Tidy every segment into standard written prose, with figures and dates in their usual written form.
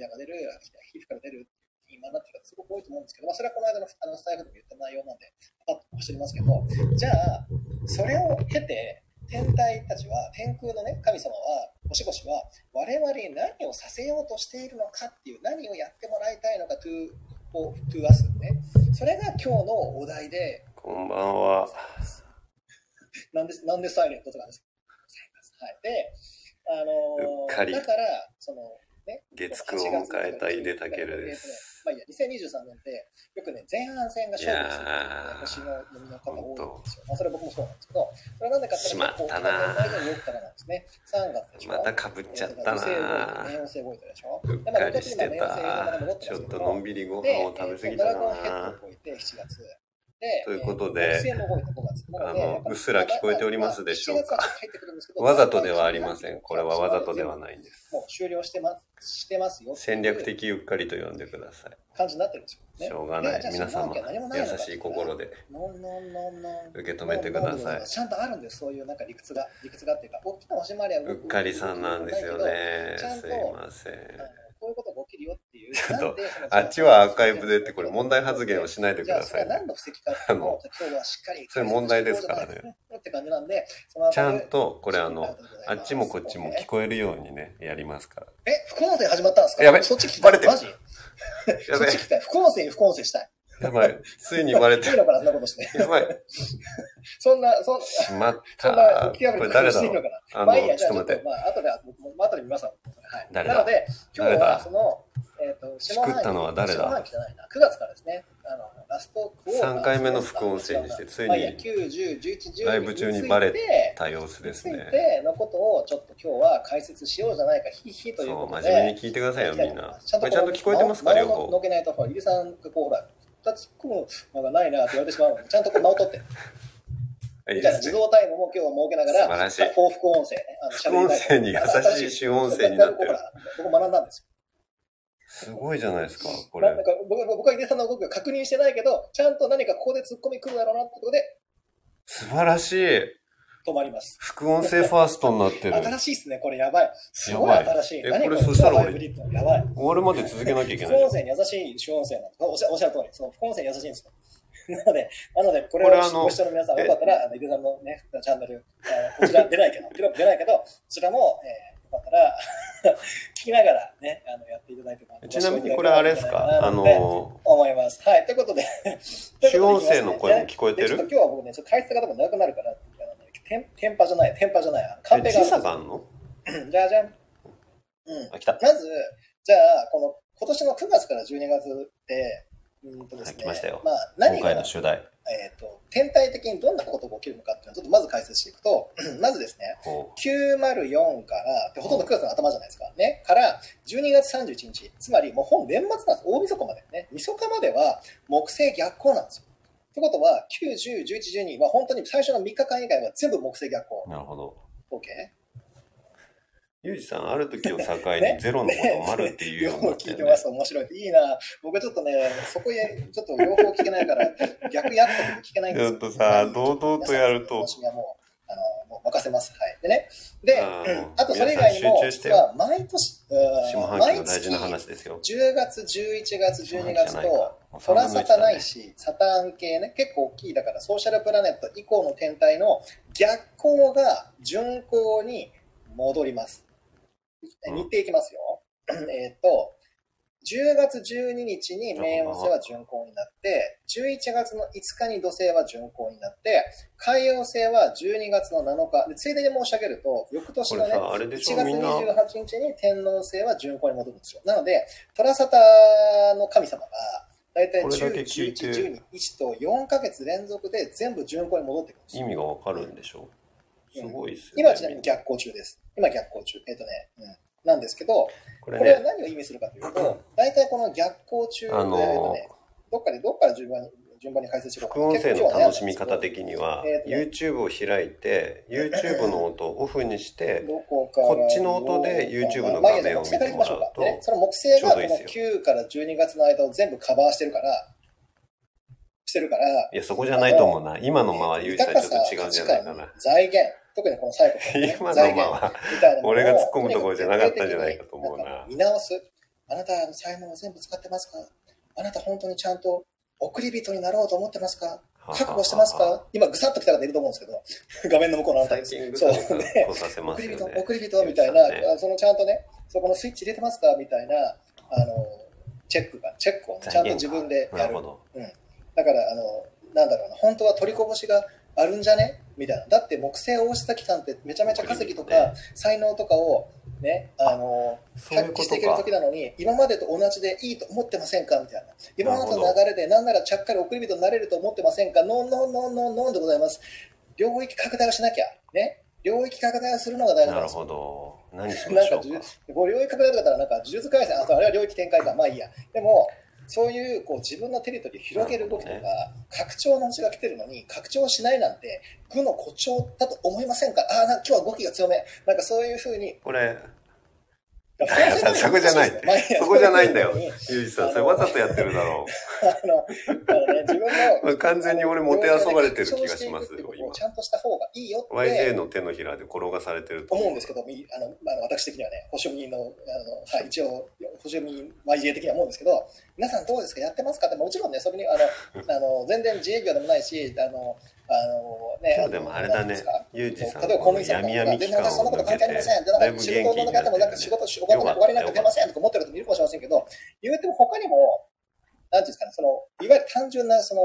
涙が出る、皮膚から出るっていう今になってる方すごく多いと思うんですけど、まあ、それはこの間のスタイフでも言った内容なんでパッと走りますけど、じゃあそれを経て天体たちは、天空の、ね、神様は、星々は我々に何をさせようとしているのかっていう、何をやってもらいたいのかto us ね、それが今日のお題で。こんばんは。なんでサイレントなんですか。はい、で、だからそのね、月9を迎えた井出武です。まあいや、2023年でよくね、前半戦が勝負する、ね、星の読みの方が多いんですよ。まあ、それ僕もそうなんですけど、それはなぜかっていうと、しまったなぁ。3月でしょ。またかぶっちゃったなぁ。冥王星動いたでしょ。うっかりしてた。ちょっとのんびりご飯を食べ過ぎたなぁ。ドラゴンヘッド動いて7月。ということで、うっすら聞こえておりますでしょうか。わざとではありません。これはわざとではないんです。もう終了してますよ。戦略的うっかりと呼んでください。感じになってるんですよね。しょうがない。皆様、優しい心で受け止めてください。ちゃんとあるんです。そういうなんか理屈がっていうか、大きなおしまりはうっかりさんなんですよね。すいません。こういうことが起きるよっていう。ちょっとあっちはアーカイブでってこれ問題発言をしないでください。何の布石かっていうのを今日はしっかり。それ問題ですからね。って感じなんで、ちゃんとこれあっちもこっちも聞こえるようにねやりますから。副音声始まったんですか。やべ。そっち聞きたい。バレてる。マジ。やべ。そっち聞きたい。副音声したい。やばい。ついにバレてる。やばい。そんな。しまった。これ誰だろう。ちょっと待って。まあ後で皆さん。なので今日はその作ったのは誰だ。9月からですね。ラストクオーター3回目の副音声にしてついにライブ中にバレた様子ですね。ついてのことをちょっと今日は解説しようじゃないか、ヒヒということで。そう真面目に聞いてくださいよみんな。ちゃんと聞こえてますか両方。のけないとほら井出さんがこうほら。2つこうのがないなって言われてしまうので、ちゃんとこう間を取ってみたいな自動タイムも今日は設けながら、素晴らしい報復音声ね、副音声に優しい主音声になってる。僕学んだんですよ。すごいじゃないですかこれ。なんか僕は井出さんの動きを確認してないけど、ちゃんと何かここで突っ込み来るだろうなってことで、素晴らしい。止まります。副音声ファーストになってる。新しいですねこれ、やばい。すごい新しい。これそしたら俺やばい。終わるまで続けなきゃいけない。副音声に優しい主音声なんです。おっしゃる通り。その副音声に優しいんですよ。なのでこれをご視聴の皆さんよかったら井出さんのねチャンネルこちら出ないけどこちらもよかったら聞きながらねやっていただいてます。ちなみにこれあれですか思います。はい、ということで主音声の声も聞こえてる？今日は僕ねちょっと解説が多分長くなるから。テンパじゃない。カンペが。時差があるの？じゃん。うん。来た。まずじゃあこの今年の9月から12月でですね。来ましたよ。まあ何が今回の主題。天体的にどんなことが起きるのかっていうのをちょっとまず解説していくと、まずですね、904からほとんど9月の頭じゃないですかねから12月31日、つまりもう本年末なんです。大晦日までね。晦日までは木星逆行なんですよ。ということは9、10、11、12は本当に最初の3日間以外は全部木星逆行。なるほど。OK？ ユージさん、ある時を境にゼロのことを丸っていうようになって、ねねね、聞いてます。面白い。いいな。僕はちょっとね、そこへちょっと両方聞けないから、逆やったこと聞けないんですよ。ちょっとさ、堂々とやると。私はもう、もう任せます。はい。でね。で、あとそれ以外にも、実は毎年、毎月、10月、11月、12月と、トラサタないし、サターン系ね、結構大きい、だからソーシャルプラネット以降の天体の逆行が順行に戻ります。似ていきますよ。10月12日に冥王星は順行になって、11月の5日に土星は順行になって、海王星は12月の7日。でついでに申し上げると、翌年のね、1月28日に天王星は順行に戻るんですよ。なので、トラサタの神様が、だいたい10、11、12、1と4ヶ月連続で全部順行に戻ってくるんです。意味がわかるんでしょう、すごいですね。今ちなみに逆行中です。なんですけど、これは何を意味するかというと、大体この逆行中で、どっから順番に解説しようか。副音声の楽しみ方的には、YouTube を開いて、YouTube の音をオフにして、こっちの音で YouTube の画面を見てもらうと、その木星がこの9から12月の間を全部カバーしてるから、いやそこじゃないと思うな。今のまま言う人はちょっと違うんじゃないかな。財源。特にこの最後の、ね、今のまま俺が突っ込むところじゃなかったんじゃないかと思うな。見直すあなたの才能を全部使ってますか？あなた本当にちゃんと送り人になろうと思ってますか？覚悟してますか？ははは今ぐさっときた方いると思うんですけど、画面の向こうのあなたにそうね、送り人みたいな、そのちゃんとね、そこのスイッチ入れてますかみたいな、チェックを、ね、ちゃんと自分でやる。うん、だからなんだろうな、本当は取りこぼしがあるんじゃねみたいな。だって木星を押した期間ってめちゃめちゃ稼ぎとか、ね、才能とかをね、発揮していける時なのに、今までと同じでいいと思ってませんかみたいな。今までの流れでなんならちゃっかり送り人になれると思ってませんか？ノンノンノンノンノンでございます。領域拡大をしなきゃね、領域拡大をするのが大事なんですよ。なるほど。何しましょうか。なんか領域拡大だったらなんか呪術廻戦、あれは領域展開か、まあいいや。でもそういう、こう自分のテリトリーを広げる動きとか、ね、拡張の星が来てるのに拡張しないなんて愚の誇張だと思いませんか？ああ、なんか今日は動きが強め、なんかそういうふうにこれそこじゃない、そこじゃないんだよ、ゆうじさん。それわざとやってるだろう。ね、自分の完全に俺もてあそばれてる気がしますよ。今ちゃんとした方がいいよって YJ の手のひらで転がされてると思うんですけど、私的にはね、星読みのはい、一応星読み YJ 的には思うんですけど、皆さんどうですか？やってますか？でもちろんね、それに全然自営業でもないし、ね、そうでもあれだね、ユージさんの闇期間を抜けてだいぶ元気になってね、仕事終わりなんか出ませんとか思ってる人もいるかもしれませんけど、言うても他にもなんていうんですかね、そのいわゆる単純なその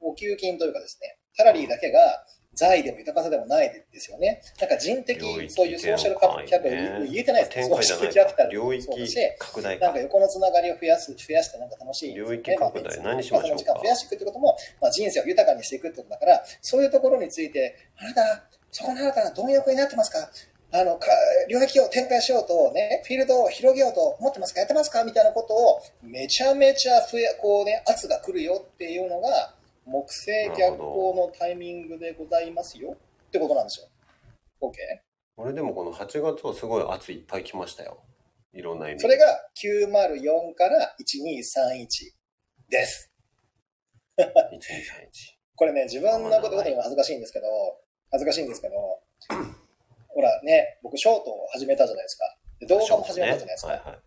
お給金というかですね、サラリーだけが財でも豊かさでもないですよね。なんか人的、そういうソーシャルキャピタル、言えてないですね。ソーシャルキャピタル領域拡大か、なんか横のつながりを増やしてなんか楽しい、ね、領域拡大、何しましょうか。時間を増やしていくってことも、まあ、人生を豊かにしていくってことだから、そういうところについて、あなた、そこのあなたはどういう役になってますか？領域を展開しようと、ね、フィールドを広げようと思ってますか？やってますか？みたいなことをめちゃめちゃこう、ね、圧が来るよっていうのが木星逆行のタイミングでございますよってことなんですよ。 OK？ 俺でもこの8月はすごい圧いっぱい来ましたよ、いろんな意味。それが904から1231です。1231 これね、自分のことには恥ずかしいんですけどほらね、僕ショートを始めたじゃないですか。で、動画も始めたじゃないですか、ね、はいはい、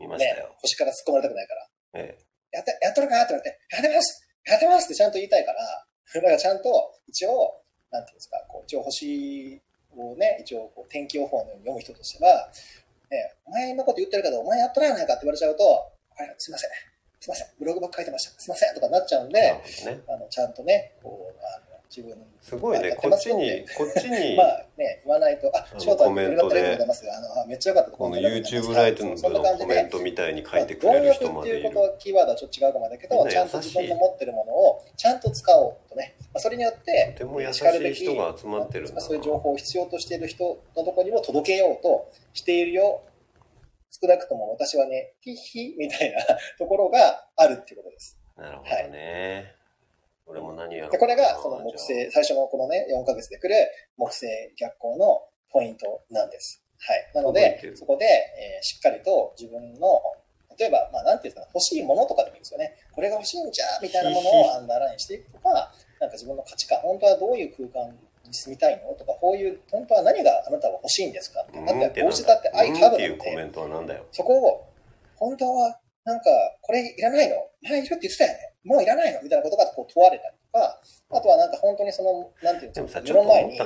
見ましたよ。星から突っ込まれたくないから、ええ、やっとるかって言われて、やってますってちゃんと言いたいから、だからちゃんと一応、なんていうんですか、こう一応星をね、一応こう天気予報のように読む人としては、ね、お前のこと言ってるけど、お前やっとらないかって言われちゃうと、すいません、ブログばっか書いてました、すいませんとかなっちゃうんで、ね、ちゃんとね、こう、自分すごいね、こっちにまあね、言わないと、翔太コメントでめっちゃ良かった、この YouTube ライトのコメントみたいに書いてくれる人までいる。まあ、動力っていうことはキーワードはちょっと違うかもだけど、ちゃんと自分の持ってるものをちゃんと使おうとね、まあ、それによってとても優しい人が集まってるんだな。そういう情報を必要としている人のところにも届けようとしているよ。少なくとも私はね、ヒヒみたいなところがあるっていうことです。なるほどね。はい、俺も何やろう。で、これがその木星、最初のこのね、4ヶ月で来る木星逆行のポイントなんです。はい。なので、そこで、しっかりと自分の、例えば、まあ、なんていうんですかね、欲しいものとかでもいいんですよね。これが欲しいんじゃみたいなものをアンダーラインしていくとか、なんか自分の価値観、本当はどういう空間に住みたいのとか、こういう、本当は何があなたは欲しいんですかって。だって、こうしてだってI haveなんて、そこを、本当は、なんか、これいらないの？前いるって言ってたよね。もういらないの？みたいなことがこう問われたりとか、あとはなんか本当にその、なんていうんですか、目の前に、そ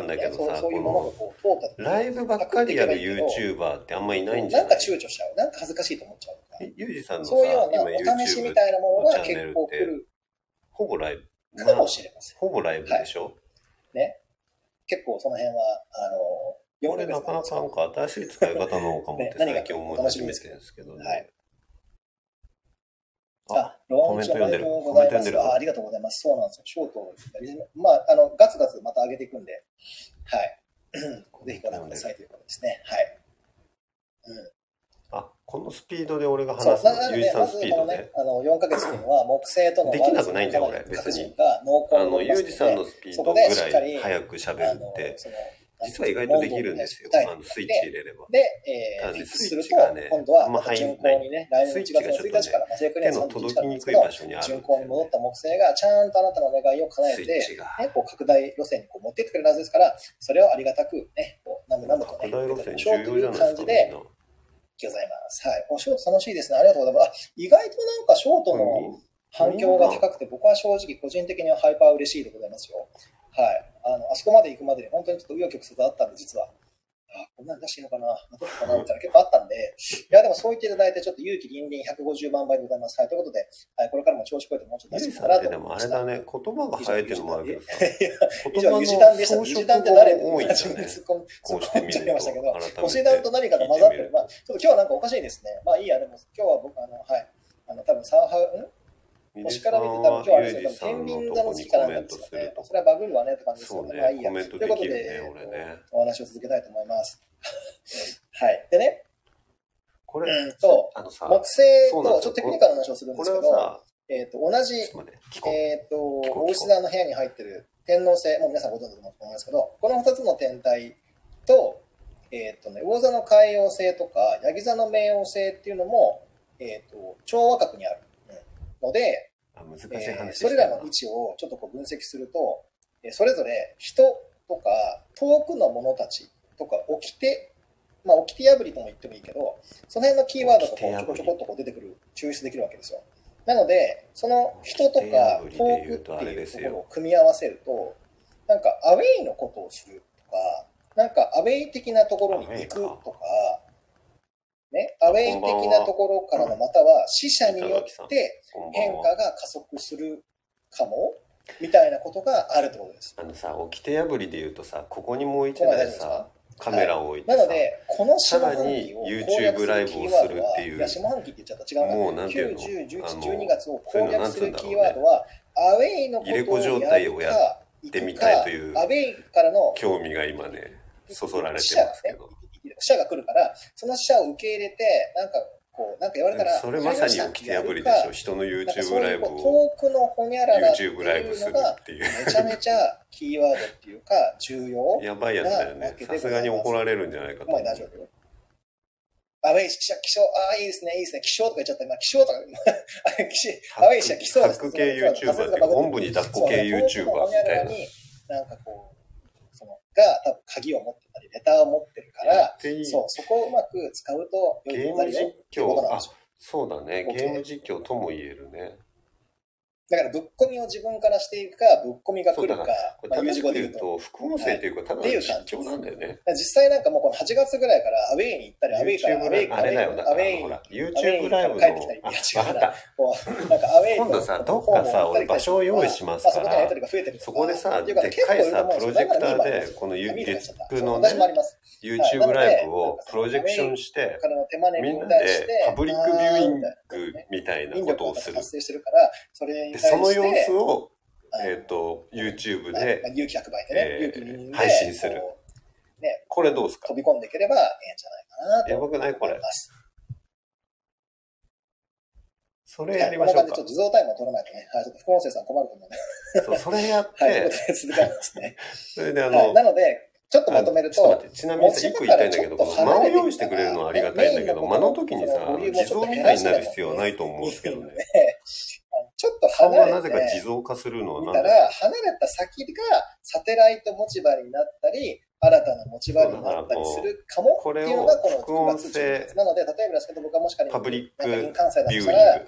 ういうものがこう通ったとか。ライブばっかりやる YouTuber ってあんまりいないんじゃない？なんか躊躇しちゃう。なんか恥ずかしいと思っちゃうとか。ユージさんのさ、そういうようなお試しみたいなものが結構来る。ほぼライブかもしれません。ほぼライブでしょ、はい、ね。結構その辺は、これなかなかなんか新しい使い方のかもって最近思い始めてるんですけどね。はい、コメント読んでる。ありがとうございます。そうなんですよ。ショート、まあ、ガツガツまた上げていくんで、はい。ぜひご覧くださいということですね。はい。あ、このスピードで俺が話すの。ゆうじさんスピードで。4ヶ月というのは木星とのできなくないんだよ、俺。別に。ゆうじさんのスピードぐらい早く喋るって。実は意外とできるんですよ。スイッチ入れれば。で、スイッチがね、あんま入んない。スイッチがちょっとね、手の届きにくい場所にある。巡航に戻った木星がちゃんとあなたの願いを叶えて、ね、こう拡大路線にこう持っていってくれるはずですから、それをありがたくね、こう、なんだかんだとね、拡大路線重要じゃないですか。ございます。はい。おショート楽しいですね。ありがとうございます。あ、意外となんかショートの反響が高くて、僕は正直個人的にはハイパー嬉しいでございますよ。はい。あそこまで行くまで本当にちょっと紆余曲折あったんで、実は。あ、こんなに出していいのかな、どうかなみたいな結構あったんで、いや、でもそう言っていただいて、ちょっと勇気りんりん150万倍でございます。はい、ということで、はい、これからも調子こいてもうちょっと出していいかなと思いました。でもあれだね、言葉が生えてるのもあるけどさ、言葉の装飾も多いんだよね。こうして見ると、改めて。教えたのと何かが混ざってる。まあ、ちょっと今日はなんかおかしいですね。まあいいや、でも今日は僕、はい、多分サンハウ、星から見て、多分今日はあれですね、天秤座の月からなんですよね。それはバグるわねって感じですよね。まあいいや。ということで、お話を続けたいと思います。はい。でね、これ、木星と、ちょっとテクニカルな話をするんですけど、同じ、お牛座の部屋に入ってる天王星、もう皆さんご存知だと思うんですけど、この2つの天体と、魚座の海王星とか、ヤギ座の冥王星っていうのも、調和角にある。ので、それらの位置をちょっとこう分析すると、それぞれ人とか遠くの者たちとか掟、まあ掟破りとも言ってもいいけど、その辺のキーワードがこうちょこちょこっとこう出てくる、抽出できるわけですよ。なので、その人とか遠くっていうところを組み合わせると、なんかアウェイのことをするとか、なんかアウェイ的なところに行くとか、ね、アウェイ的なところからのまたは死者によって変化が加速するかもみたいなことがあるってことです。さ、掟破りで言うとさ、ここにもう一台さ、カメラを置いてさ、さらに YouTube ライブをするっていう、下半期って言っちゃった違う、もうなんていうの、9、10、11、12月を攻略するキーワードは、アウェイのことをやってみたいという興味が今ね、そそられてますけど。死者が来るから、その死者を受け入れて、なんかこう、なんか言われたら、それまさに掟破りでしょ、人の YouTube ライブを。遠くのほにゃららっていうのが、めちゃめちゃキーワードっていうか、重要。やばいやつだよね。さすがに怒られるんじゃないかと。大丈夫。アウェイ、記者、気象、ああ、いいですね、いいですね、気象とか言っちゃった。今、気象とか、アウェイ、記者、気象ですね。タック系 YouTuber っていうか、おんぶに抱っこ系 YouTuber みたいな。なんかこうが多分鍵を持ってたりレターを持ってるから、そこをうまく使うとゲーム実況、あ、そうだね、ゲーム実況とも言えるね。だからぶっ込みを自分からしていくか、ぶっ込みが来るか、正しく言うと副音声というかただの実況なんだよね。実際なんかもうこの8月ぐらいからアウェイに行ったり、アウェイからアウェイからアウェイからアウェイから YouTube ライブの、今度さ、どっかさ、俺場所を用意しますから、そこでさ、でっかいさ、プロジェクターでこの月9のね、YouTube ライブをプロジェクションして、みんなでパブリックビューイングみたいなことをする。その様子を、YouTube で、勇気100倍でね、勇気2人で配信する。これどうですか？飛び込んでいければいいんじゃないかなと。やばくないこれ。それやりましょうか。こんな感じで、ちょっと自動タイムを取らないとね。はい、ちょっと副音声さん困ると思うんで。そう、それやって。はい、続かないですね。それでなので、ちょっとまとめると、ちなみにさ、1個言いたいんだけど、間を用意してくれるのはありがたいんだけど、間の時にさ、自動みたいになる必要はないと思うんですけどね。ちょっと離れて、見たら離れた先がサテライト持ち場になったり、新たな持ち場になったりするかもっていうのがこの9月中なので、例えばですけど、僕はもしかしたら関西だったら、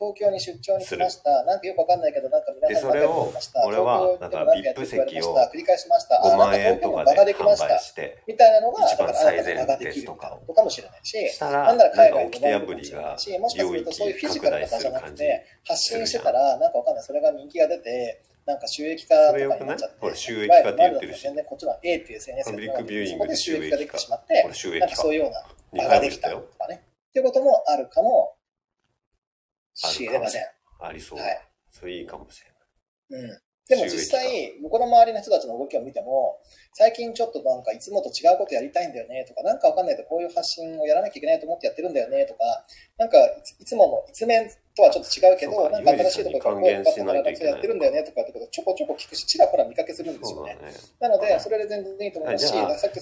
東京に出張に来ました。なんかよくわかんないけど、なんか皆さんがやってました。俺はだからビップ席を繰り返しました。5万円とかで販売して、みたいなのが一番最善ですとかをかもしれないし、したらなんか起きて破りが領域拡大する感じ。発信してたらなんかわかんない。それが人気が出て。なんか収益化とかになっちゃって、これ収益化って言ってるし、こっちの A っていう SNS でそこで収益化できてしまって、なんかそういうような場ができたとかね、っていうこともあるかもしれません。ありそう。はい。それいいかもしれない。うん。でも実際、僕の周りの人たちの動きを見ても、最近ちょっとなんかいつもと違うことやりたいんだよねとか、なんかわかんないけどこういう発信をやらなきゃいけないと思ってやってるんだよねとか、なんかいつもの一面とはちょっと違うけど、なんか新しいところからこうやってるんだよねとかってことをちょこちょこ聞くし、ちらほら見かけするんですよね。なので、それで全然いいと思いますし、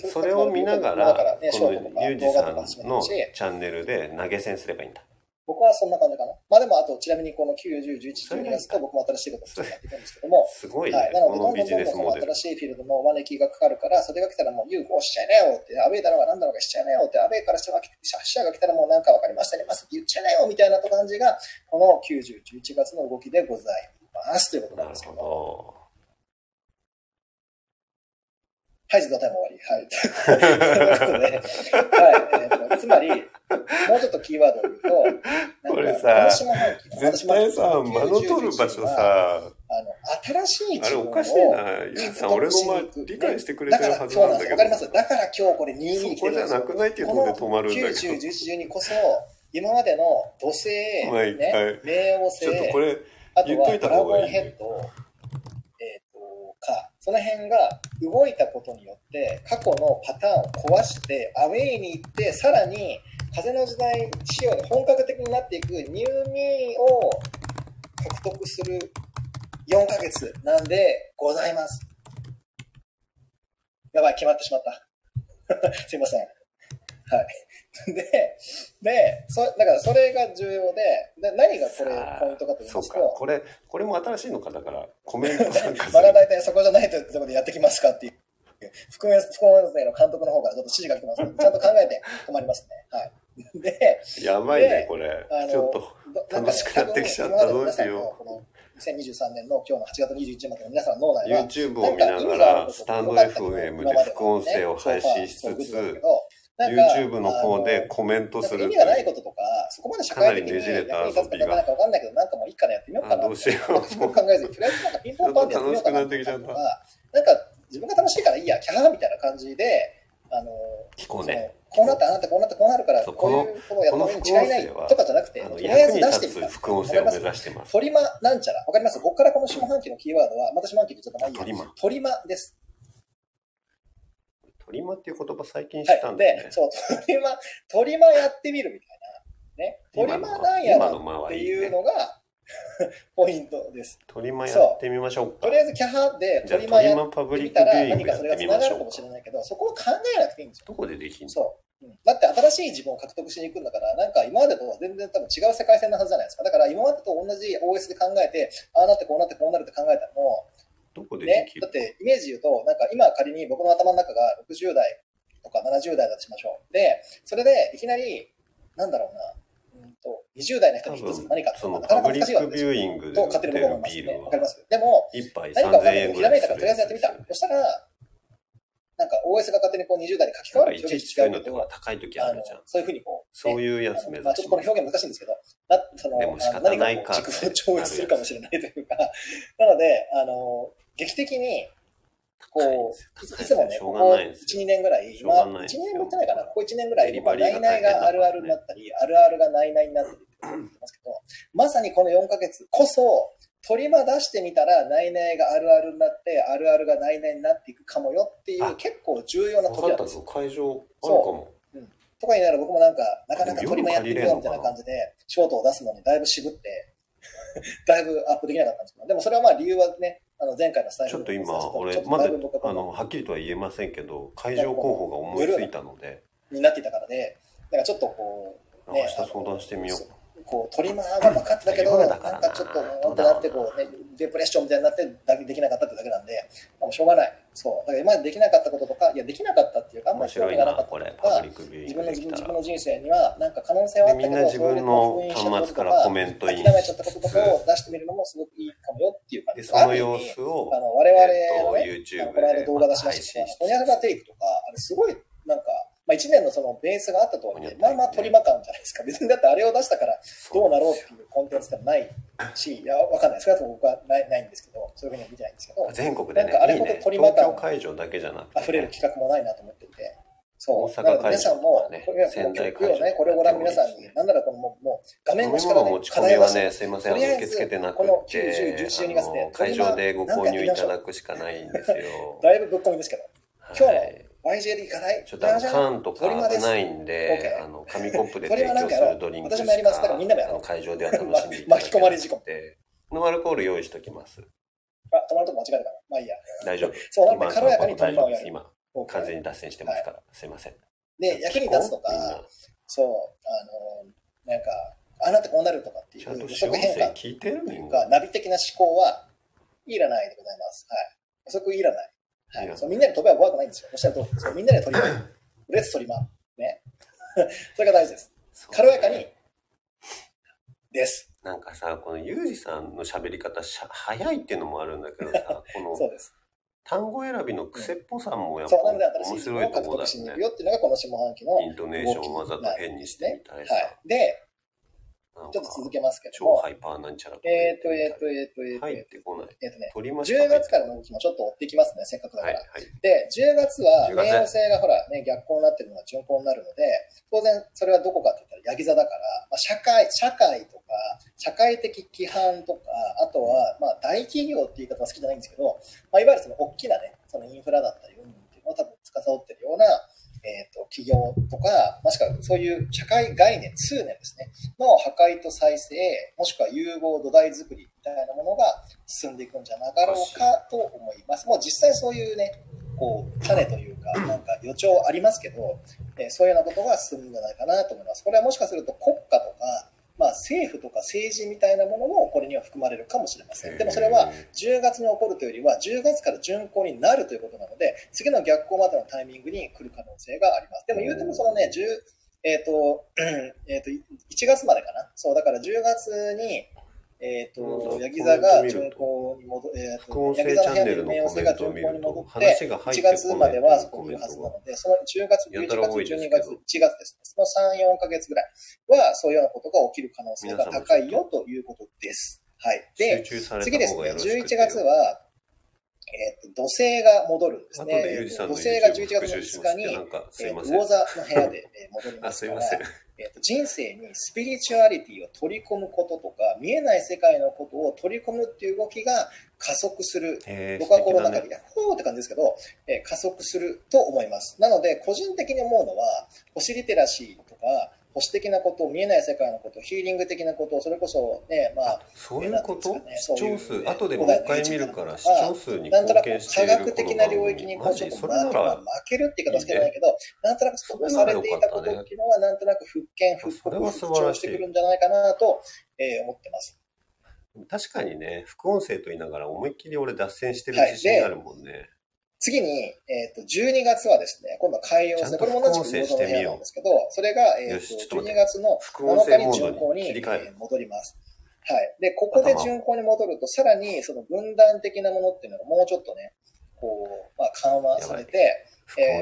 それを見ながら、このユージさんのチャンネルで投げ銭すればいいんだ。僕はそんな感じかな。まあでも、あと、ちなみにこの9、10、11、12月と僕も新しいことをやっていくんですけども、すごいね。はい、なので、どんどんどんどん新しいフィールドの招きがかかるから、それが来たらもう、ユーゴしちゃいなよって、アウェイだろうが何だろうがしちゃいなよって、アウェイからシャが来たらもうなんかわかりましたね、ますって言っちゃいなよみたいな感じが、この9、10、11月の動きでございますということなんですけど。なるほど。はい、自動タイム終わり。はい。ということで、はい。つまり、もうちょっとキーワードを言うと、これさ、絶対さ、間の取る場所さ、新しい自分を獲得していく。あれおかしいな。ゆうさん、俺も理解してくれてるはずなんだけど。わかります。だから今日これ2位に来てるんですよ。そこじゃなくないっていうところで止まるんだけど。9、10、12こそ、今までの土星、ね、冥王星、あとはドラゴンヘッド、その辺が動いたことによって過去のパターンを壊してアウェイに行って、さらに風の時代仕様で本格的になっていくニューミーを獲得する4ヶ月なんでございます。やばい、決まってしまったすいません。はい。だからそれが重要で、何がこれポイントかと言いますと、これも新しいのか、だから、コメント参加する。まだ大体そこじゃないというところでやってきますかっていう、副音声の監督の方からちょっと指示が来てますので、ちゃんと考えて止まりますね。はい。で、やばいね、これ。ちょっと楽しくなってきちゃった。どうしよう。2023年の今日の8月21日までの皆さんの脳内は YouTube を見ながら、スタンド FM で副音声を配信しつつ、YouTube の方でコメントする。意味がないこととか、そこまで社会的に役に立つかどうかなんかわかんないけど、なんかもういいからやってみようかな。どうしよう。私も考えずに、とりあえずなんかピンポンパンでやってみようかなっていうのが、なんか自分が楽しいからいいや、キャハみたいな感じで、聞こうね。こうなったあなた、こうなったこうなるから、こういうことをやったに違いないとかじゃなくて、とりあえず出してみた。副音声を目指してます。トリマなんちゃら。わかります？僕からこの下半期のキーワードは、また下半期でちょっと前にトリマです。トリマっていう言葉最近知ったんですね。そう、トリマやってみるみたいな。ね。トリマなんやろっていうのがポイントです。トリマやってみましょうか。とりあえずキャハでトリマやってみたら何かそれがつながるかもしれないけど、そこを考えなくていいんですよ。どこでできるの？そう。だって新しい自分を獲得しに行くんだから、なんか今までとは全然多分違う世界線のはずじゃないですか。だから今までと同じ OS で考えて、ああなってこうなってこうなるって考えたのも、どこでね、だってイメージ言うと、なんか今仮に僕の頭の中が60代とか70代だとしましょう。で、それでいきなり、なんだろうな、20代の人に一つ何かって、なかなか難しいわけですよ。と勝手に僕は思いますね。わかります。でも、何かをひらめいたからとりあえずやってみた。そしたら、なんか OS が勝手にこう20代に書き換わる。1違うのとか高い時あるじゃん。そういうふうにこう。そういうやつ目指して。まあちょっとこの表現難しいんですけど、何かを軸を超越するかもしれないというか。なので、劇的に、こう、いつもね、ここ1、2年ぐらい、今、1年もいってないかな、ここ1年ぐらい、ないないがあるあるになったり、あるあるがないないになったりって言ってますけど、まさにこの4ヶ月こそ、トリマ出してみたら、ないないがあるあるになって、あるあるがないないになっていくかもよっていう、結構重要な時なんですよ。会場あるかも。とか言いながら僕もなんか、なかなかトリマやってみようみたいな感じで、ショートを出すのにだいぶ渋って、だいぶアップできなかったんですけど、でもそれはまあ理由はね、前回のスタイルちょっと今、俺、まだはっきりとは言えませんけど、会場候補が思いついたので。になっていたからで、だからちょっとこう、ね、明日相談してみよう。こう、トリマーが分かってたけど、なんかちょっと、なんかなってこう、ね、デプレッションみたいになって、できなかったってだけなんで、もうしょうがない。そう。だから今までできなかったこととか、いや、できなかったっていうか、あんまり興味がなかったことか、自分の人生には、なんか可能性はあったけど、自分の端末からコメントイン。諦めちゃったこととかを出してみるのもすごくいいかもよっていう感じです。その様子を、我々のね、この間動画出しましたし、ホニャララテイクとか、あれすごい、なんか、まあ1年のそのベースがあったとはいえ、まあまあトリマ感じゃないですか。別にだってあれを出したからどうなろうっていうコンテンツでもないし、いや、わかんないですけど、僕はないんですけど、そういうふうには見てないんですけど、全国でね、あれほどトリマ感あふれる企画もないなと思っていて、そう、なので皆さんも、これをご覧の皆さんに、なんならこのもう画面越しからね、課題はね、すいません、受け付けてなくて、会場でご購入いただくしかないんですよ。だいぶぶっ込みですけど、今日YJ 課題ちょっと缶とかないんで、紙コップで提供するドリンクしか会場では楽しんでいただけなくて、ノンアルコール用意しておきます。あ、止まるとこ間違えたかな。まあいいや。大丈夫。そうなんで軽やかにトリマをやる。今、完全に脱線してますから、すいません。で、役に立つとか、そう、なんか、あなたこうなるとかっていう予測変換というかナビ的な思考はいらないでございます。はい、予測いらない。はい、そみんなに飛べば怖くないんですよ。おっしゃるとおりです。みんなで取り合う。レッツ取りまう。ね。それが大事です。軽やかに。です。なんかさ、このユージさんの喋り方早いっていうのもあるんだけどさ、このそうです。単語選びの癖っぽさもやっぱ面白いところだしね。よっていうのがこの下半期のイントネーションをわざと変にしてみたいさ。はい。で、ちょっと続けますけども、超ハイパーなんちゃらとか入ってこない。10月からの動きもちょっと追っていきますね、せっかくだから。はいはい、で、10月は冥王星がほら、ね、逆行になってるのが順行になるので、当然それはどこかって言ったらヤギ座だから、まあ、社会とか、社会的規範とか、あとは、まあ、大企業って言い方は好きじゃないんですけど、まあ、いわゆるその大きなね、そのインフラだったり、うんっていうのを多分司ってるような、企業とか、もしくはそういう社会概念、通念ですね、の破壊と再生、もしくは融合土台作りみたいなものが進んでいくんじゃなかろうかと思います。もう実際そういうね、こう、種というか、なんか予兆ありますけど、そういうようなことが進むんじゃないかなと思います。これはもしかすると国家とか、まあ、政府とか政治みたいなものもこれには含まれるかもしれません。でもそれは10月に起こるというよりは10月から順行になるということなので、次の逆行までのタイミングに来る可能性があります。でも言うてもそのね、1月までかな。そうだから10月にヤギ座が順行に戻って、ヤギ座の部屋で冥王星が順行に戻って、1月まではそこにいるはずなので、その10月、11月、12月、1月ですね、その3、4ヶ月ぐらいはそういうようなことが起きる可能性が高いよということです。はい。で、次ですね、11月は、土星が戻るんですね。土星が11月の5日に、魚座の部屋で戻りますから、人生にスピリチュアリティを取り込むこととか、見えない世界のことを取り込むっていう動きが加速する。僕はコロナ禍で、ほーって感じですけど、加速すると思います。なので、個人的に思うのは、星リテラシーとか、保守的なこと、見えない世界のこと、ヒーリング的なこと、それこそね、まあ、そういうこと、視聴数、後でもう一回見るから、視聴数に貢献している。なんとなく科学的な領域にこうちょっと、負けるって言い方しかないけど、なんとなくそこされていたことっていうのは、なんとなく復権、復刻、復調してくるんじゃないかなと思ってます。確かにね、副音声と言いながら、思いっきり俺脱線してる自信があるもんね。次に、12月はですね、今度は海洋性、これも同じく魚座の部屋なんですけど、それが、12月の7日に順行に戻ります。はい。で、ここで順行に戻ると、さらにその分断的なものっていうのがもうちょっとね、こう、まあ、緩和されて、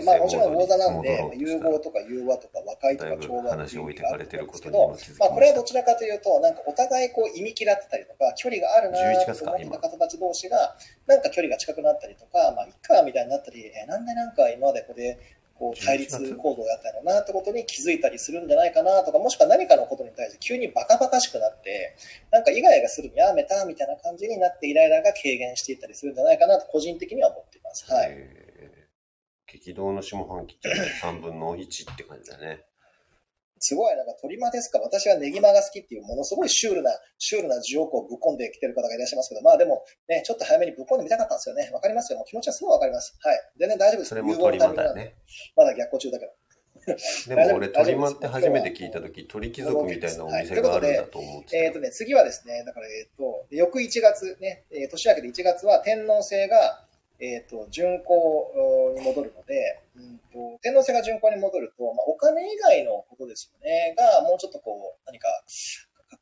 まあ、もちろん魚座なんで、融合とか融和とか和解とか調和っていう意味があると思うんですけど、まあ、これはどちらかというと、なんかお互いこう、忌み嫌ってたりとか、距離があるなぁと思ってた方たち同士が、なんか距離が近くなったりとか、まあ、いっかみたいになったり、なんでなんか今までここで、こう対立行動をやったのなってことに気づいたりするんじゃないかなとか、もしくは何かのことに対して急にバカバカしくなって、なんかイガイガするのやめたみたいな感じになってイライラが軽減していったりするんじゃないかなと個人的には思っています。はい。激動の下半期3分の1って感じだね。すごい、なんかトリマですか、私はネギマが好きっていうものすごいシュールな需要をぶっこんできてる方がいらっしゃいますけど、まあでもね、ちょっと早めにぶっこんでみたかったんですよね。わかりますよ。もう気持ちはすごいわかります。はい。全然大丈夫です。それもトリマだね。まだ逆行中だけど。でも俺、トリマって初めて聞いたとき、鳥貴族みたいなお店があるんだと思ってた。次はですね、だから、翌1月ね、年明けで1月は天王星が、順行に戻るので、天王星が順行に戻ると、まあ、お金以外のことですよね、がもうちょっとこう、何か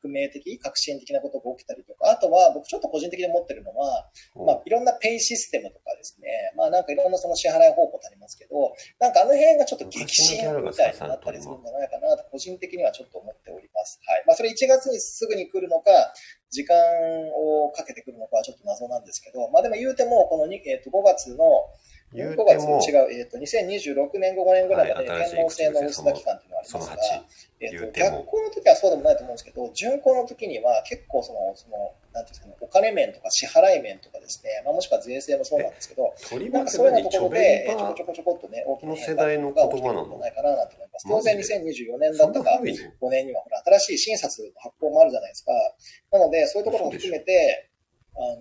革命的、革新的なことが起きたりとか、あとは僕ちょっと個人的に思ってるのは、まあ、いろんなペイシステムとかですね、まあなんかいろんなその支払い方法ってありますけど、なんかあの辺がちょっと激震みたいになったりするんじゃないかなと、個人的にはちょっと思っております。はい。まあそれ1月にすぐに来るのか、時間をかけてくるのかはちょっと謎なんですけど、まあでも言うても、この5月の、5月の違う、2026年、5年ぐらいまで天王星のうすだ期間というのがありますが、逆行の時はそうでもないと思うんですけど、順行の時には結構そのなんていうんですかね、お金面とか支払い面とかですね、まあ、もしくは税制もそうなんですけど、なんかそういうようなところでちょこっとね、大きな変化が起きてるんじゃないかなと思います。当然2024年だったか5年にはほら新しい新札の発行もあるじゃないですか。なのでそういうところも含めて、な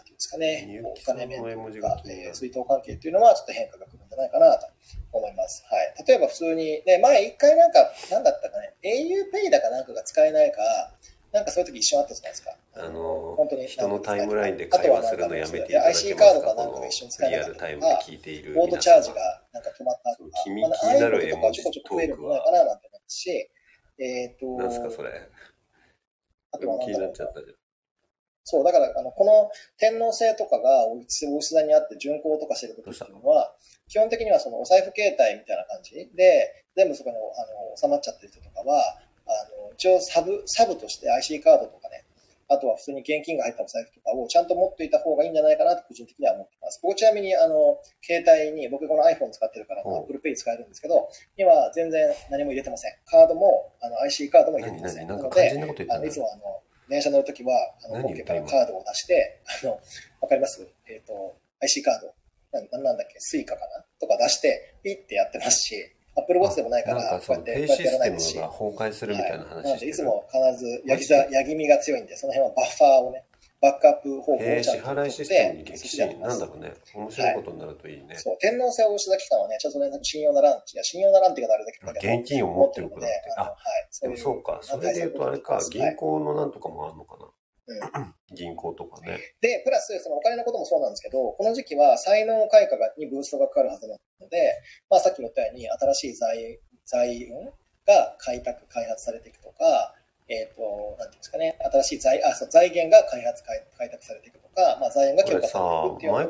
んていうんですかね、お金面とか、水道関係というのはちょっと変化が来るんじゃないかなと思います。はい。例えば普通に、ね、前一回なんか、なんだったかね、auPay だかなんかが使えないか、なんかそういう時一緒あったじゃないですか。本当に人のタイムラインで会話するのやめていただけますか。IC カードかなんかが一緒に使えなかったりとか、オートチャージがなんか止まったとか、君気になる絵文字トークは、ああいうこととかちょこちょこ増えるんじゃないかななんて思うし、なんすかそれ。あとはなんだろう。気になっちゃったじゃん。そう、だから、この天皇制とかがおうち座にあって巡行とかしてることっていうのは、基本的にはそのお財布形態みたいな感じで、全部そこに収まっちゃってる人とかは、一応サブとして IC カードとかね、あとは普通に現金が入ったお財布とかをちゃんと持っていた方がいいんじゃないかなと個人的には思ってます。僕ちなみに携帯に僕この iPhone 使ってるから Apple Pay 使えるんですけど、今全然何も入れてません。カードもIC カードも入れてません。なので、いつも電車乗るときはポッケからカードを出して、わかります？IC カードなんだっけ、スイカかなとか出してピッてやってますし。アップルウォッチでもないから、こうやってペイシステムが崩壊するみたいな話してる、はい、なのでいつも必ずヤギ身が強いんで、その辺はバッファーをね、バックアップ方法をちゃんと取って、支払いシステムに激しい、なんだろうね、面白いことになるといいね。はい、そう、天皇制をした期間はね、ちょっとね、信用ならんっていうか、あれだけだけど、現金を持ってることだって、はい、でもそうか、それでいうとあれか、銀行のなんとかもあるのかな。うん、銀行とかね。で、プラス、そのお金のこともそうなんですけど、この時期は才能開花にブーストがかかるはずなので、まあ、さっきも言ったように、新しい財運が開発されていくとか、なんていうんですかね、新しい財源が開拓されていくとか、まあ、財源が強化されていくっていうのが起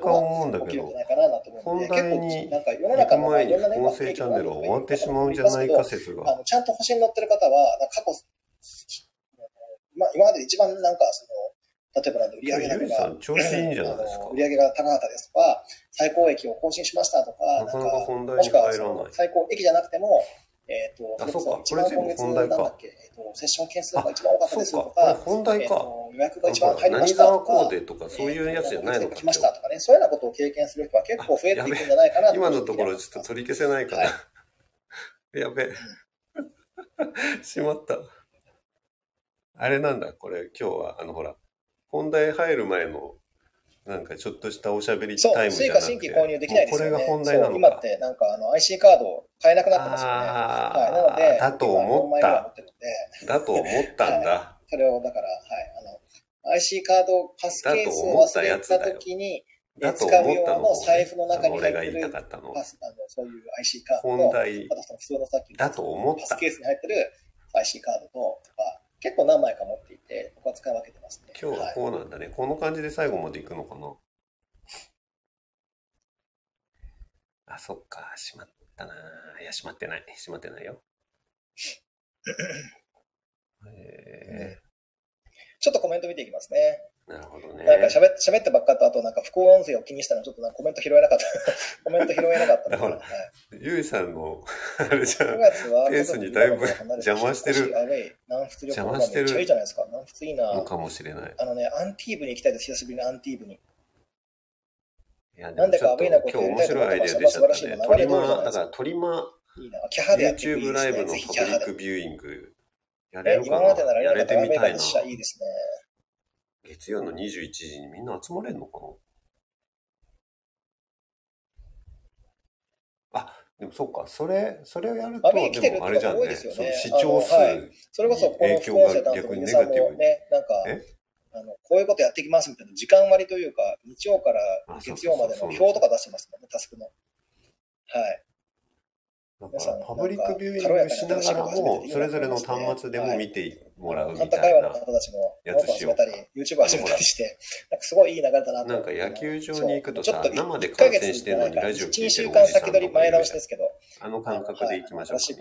きるんじゃないかなと思うんで、結構、なんか世の中のいろんな音声チャンネルは終わってしまうんじゃないか説が。ちゃんと星に乗ってる方は、過去、今まで一番なんかその例えばなんで売上高が調子いいんじゃないですか。売上が高かったですとか、最高益を更新しましたとか、なんかもしくはその最高益じゃなくても、一番今月なんだっけ、セッション件数が一番多かったですとか、予約が一番入りましたとか、そういうやつじゃないのか来ましたとかね、そういうようなことを経験する人は結構増えていくんじゃないかなと。今のところちょっと取り消せないから、はい、やべえ、しまった。あれなんだこれ、今日はほら本題入る前のなんかちょっとしたおしゃべりタイムじゃなくて、そう、スイカ新規購入できないですよね。これが本題なのか。今ってなんかIC カード買えなくなってますよね。はい、なのでだと思った。だと思ったんだ。はい、それをだから、はい、IC カードパスケースを忘れた時に使う用の財布の中に入ってるパスそういう IC カードと、あとその普通のさっきのパスケースに入ってる IC カードとか。結構何枚か持っていて、僕は使い分けてますね。今日はこうなんだね。はい、この感じで最後までいくのかな。あ、そっか。しまったな。いや、しまってない。しまってないよ。ちょっとコメント見ていきますね。なるほどね。なんか喋ってばっかと、あとなんか副音声を気にしたのちょっとなんかコメント拾えなかった。ほら、ゆいさんのあれじゃん。ペースにだいぶ邪魔してる。邪魔してる。めっちゃいいじゃないですか。南仏いいな。のかもしれない。アンティーブに行きたいです。久しぶりにアンティーブに。いや、でもちょっと今日面白いアイデアでしたね。トリマ、だからトリマ、YouTube ライブのパブリックビューイング。やれるかな。やれてみたいな。いいですね。月曜の21時にみんな集まれるのかな。あ、でもそっか、それをやるとでもあれじゃんね。視聴数に影響が逆にネガティブに。なんかこういうことやってきますみたいな時間割というか、日曜から月曜までの表とか出してますもんね、タスクの。はい。パブリックビューイングしながらも、それぞれの端末でも見てもらうみたいな。会話の方たちも、始めたり、YouTube 始めたりして、すごいいい流れだなと。なんか野球場に行くとさ、生で観戦してるのにラジオ聞いてるおじさんとかいるじゃん。あの感覚で行きましょう。パブリッ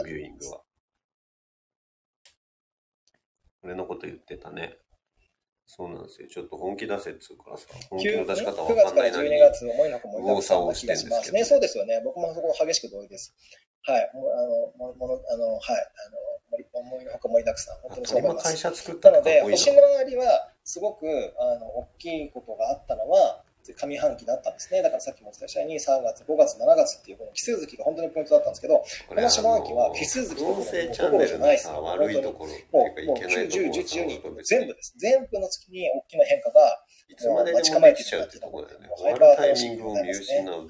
クビューイングは。俺のこと言ってたね。そうなんですよ。ちょっと本気出せっつうからさ、本気の出し方はわかんないなに、右往左往してるんですけどね。そうですよね。僕もそこ激しく同意です。はい。思いのほか盛りだくさん。本当にそう思います。今会社作ったので、星回りはすごく大きいことがあったのは上半期だったんですね。だからさっきもお伝えしたように3月、5月、7月っていうこの奇数月が本当にポイントだったんですけど、この下半期は奇数月とかもどころじゃないです。悪いところ、もう9、10、11、12全部です。全部の月に大きな変化がいつまででもできちゃうってところだよね。終わるタイミングを見失う。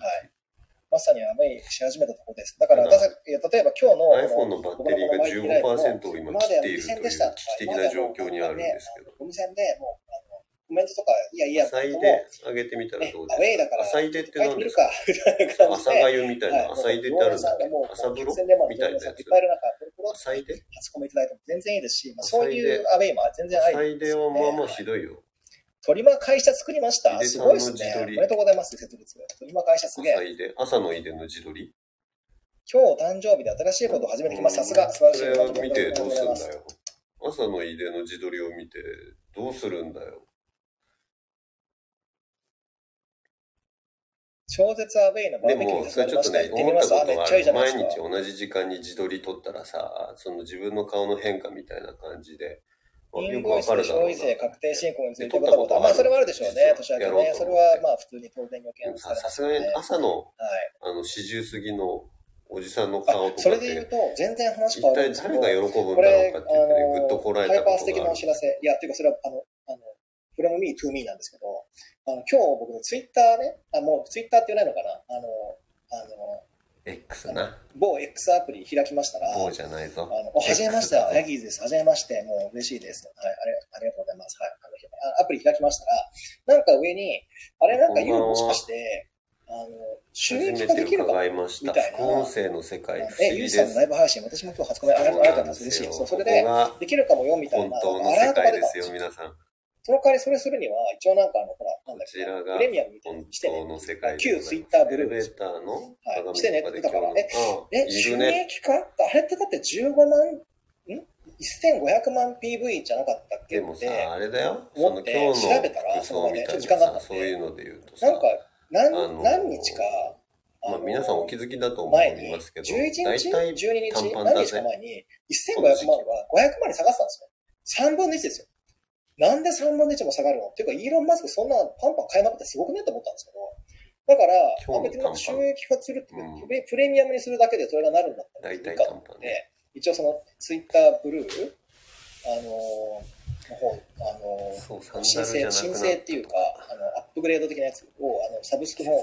まさに雨し始めたところです。だから、例えば今日の iPhone のバッテリーが 15% を今切っているという危機的な状況にあるんですけど、ゴミ線でもうコメントとか、いやいや、浅いで上げてみたらどうですか？浅いでって何ですか？朝がゆみたいな、浅いでってあるんだけど、朝風呂みたいなやつ。浅いで初コメいただいても全然いいですし、そういうアウェイも全然ありです。浅いではまあまあひどいよ。トリマー会社作りました。すごいですね。おめでとうございます、設立。トリマー会社すげえ。朝のいでの自撮り。今日誕生日で新しいことを始めてきます。さすが、素晴らしい。それを見てどうするんだよ。朝のいでの自撮りを見てどうするんだよ。超絶アウェイのバーベキューでもそれちょっとね、思ったことがある。毎日同じ時間に自撮り撮ったらさ、その自分の顔の変化みたいな感じで。インボイスで消費税確定申告について取ったことは、まあそれはあるでしょうね、年明けね。それはまあ普通に当然予見されますね。さすがに朝の40過ぎのおじさんの顔とか、それで言うと全然話変わるんですけど、一体誰が喜ぶんだろうかっていうのでグッとこらえたことがある。ハイパー素敵なお知らせ。いや、というかそれはfrom me to me なんですけど、今日僕のツイッターね、もうツイッターって言わないのかな、X な某 X アプリ開きましたら、某じゃないぞ。はじめまして、ヤギーズです。はじめまして、もう嬉しいです。はい、ありがとうございます。はい、アプリ開きましたら、なんか上に、あれなんか言うもしかして、収益化できるかもみたいな。副音声の世界、ゆうじさんのライブ配信、私も今日初コメント、ありがとうございます。嬉しいです。それで、できるかもよみたいな。本当の世界ですよ、皆さん。その代わりそれするには、一応なんかほら、なんだっけ、プレミアムみたいにしてね、旧ツイッターブルーの、はい、してね、だから、収益化？あれってだって15万、1500万 PV じゃなかったっけって思って、でもさ、あれだよ、その今日の調べたら、その場で、ちょっと時間があったんで、そういうので言うとさ、なんか何日か、まあ皆さんお気づきだと思いますけど、11日、12日、何日か前に、1500万は500万に下がってたんですよ。3分の1ですよ。なんで3分の1も下がるのっていうか、イーロン・マスクそんなパンパン買いまくってすごくねと思ったんですけど、だから、別に収益化するって、プレミアムにするだけでそれがなるんだったらいいかと思って、一応そのツイッターブルー、申請っていうか、アップグレード的なやつをサブスクの方、あ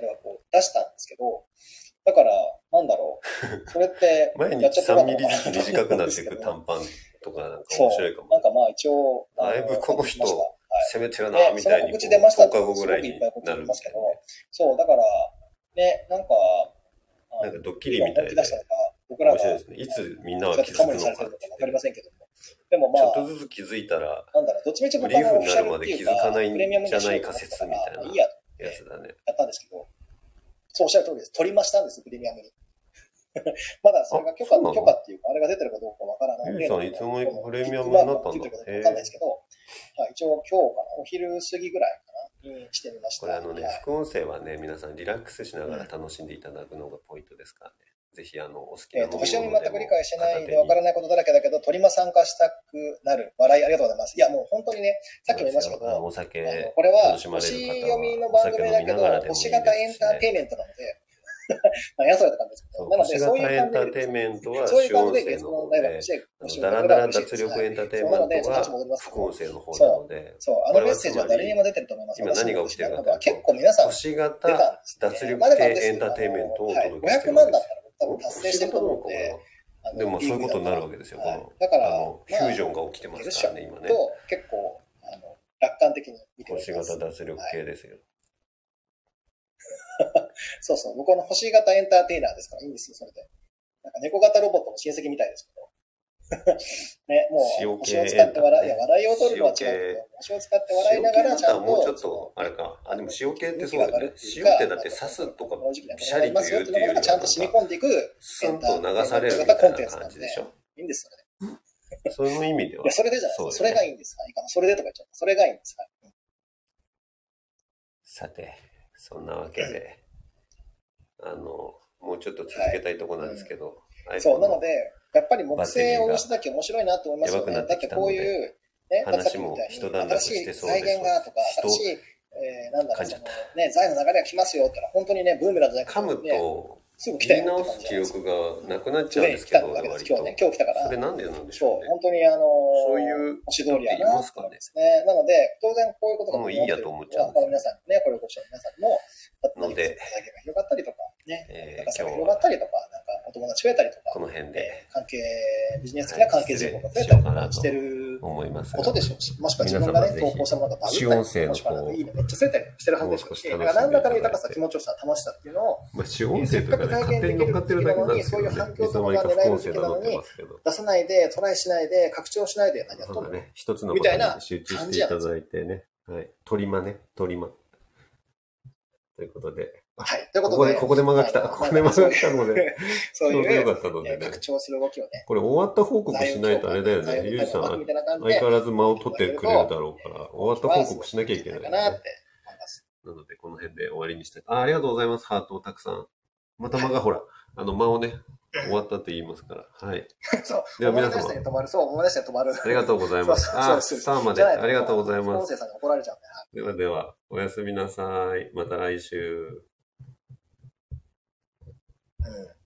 れはこう出したんですけど、だから、なんだろう、それってやっちゃったら、毎日3ミリ短くなっていく短パン。とかなんか面白いかも。なんかまあ一応だいぶこの人攻めてるなみたいに、10日後ぐらいになるんですけど、そうだからね、なんかドッキリみたいな。僕らがいつみんなは気づくのかわかりませんけども、でもまあちょっとずつ気づいたらブリーフになるまで気づかないんじゃないか説みたいなやつだね。やったんですけど、そうおっしゃる通りです。取りましたんです、プレミアムに。まだそれが許可っていうか、あれが出てるかどうかわからないので、いつもプレミアムになったんだ。わかんないですけど、一応今日かな、お昼過ぎぐらいかなにしてみました。これ副音声はね、皆さんリラックスしながら楽しんでいただくのがポイントですからね。ぜひお好きなものでも。星読み全く理解しないでわからないことだらけだけど、鳥間参加したくなる笑いありがとうございます。いやもう本当にね、さっきも言いましたけど、お酒これは星読みの番組だけど、星型エンターテイメントなので。星型エンターテイメントは主音声の方で、ダラダラ脱力エンターテイメントは副音声の方なので、メッセージは誰にも出てると思います。今何が起きてるかというと、星型脱力系エンターテイメントをお届けしているわけです。500万だったら多分達成してると思うので、でもそういうことになるわけですよ。だからフュージョンが起きてますからね、今ね。結構楽観的に見てます。星型脱力系ですよ。そうそう、向こうの星型エンターテイナーですからいいんですよ、それで。なんか猫型ロボットの親戚みたいですけど。ね、もう、星を使って笑いを取るのは違うけど、星を使って笑いながらちゃんと。もうちょっと、あれか。でも塩系ってそうだよね。塩ってだって刺すとか、ピシャリと言うっていうよりは、ちゃんと染み込んでいく、スンと流されるみたいな感じでしょ。いいんですよね。その意味では。いや、それでじゃないですか。それがいいんです。それでとか言っちゃう。それがいいんです。さて。そんなわけで、もうちょっと続けたいところなんですけど、そうなので、やっぱり木星を押しただけ面白いなと思いますよね。だってこういう、ね、話も一段落してそうです。新しい財源がとか、新しい、なんだろう、財の流れが来ますよってのは、本当にね、ブームなんじゃないかと、ね。噛むと、すぐ来たよって感じです。記憶がなくなっちゃうんですけど、今日来たから。それなんでなんでしょうね。本当にそういう人っていますかね。なので、当然こういうことがもういいやと思っちゃう。皆さんね、これをご視聴の皆さんも、だったり、広がったりとか、ね。なんか広がったりとか、なんかお友達増えたりとか、この辺で関係ビジネス的な関係人口が増えたりとかしてることでしょうし、もしくは自分がね投稿したものがバズったり、もしくはめっちゃ増えたりしてるはずでしょうし、なんだかの豊かさ、気持ちよさ、楽しさっていうのを、せっかく体験できるっていうのに、そういう反響とかが狙えるべきなのに出さないで、トライしないで、拡張しないで、何やっとんの一つのことに集中していただいてね。はい、取り間ね、取り間ということで、はい、ということでここで間が来た、ここで間が来たので、そういう良かったので、ね、拡張する動きをね、これ終わった報告しないとあれだよね、ゆうさん相変わらず間を取ってくれるだろうから、終わった報告しなきゃいけない、ね、なのでこの辺で終わりにして、ありがとうございます、ハートをたくさん、また間がほら、はい、間をね。終わったと言いますから。はい。そう。では皆様。思い出して止まる。そう、思い出して止まる。ありがとうございます。あ、3まで。ありがとうございます。音声さんに怒られちゃうね。ではでは、おやすみなさい。また来週。うん。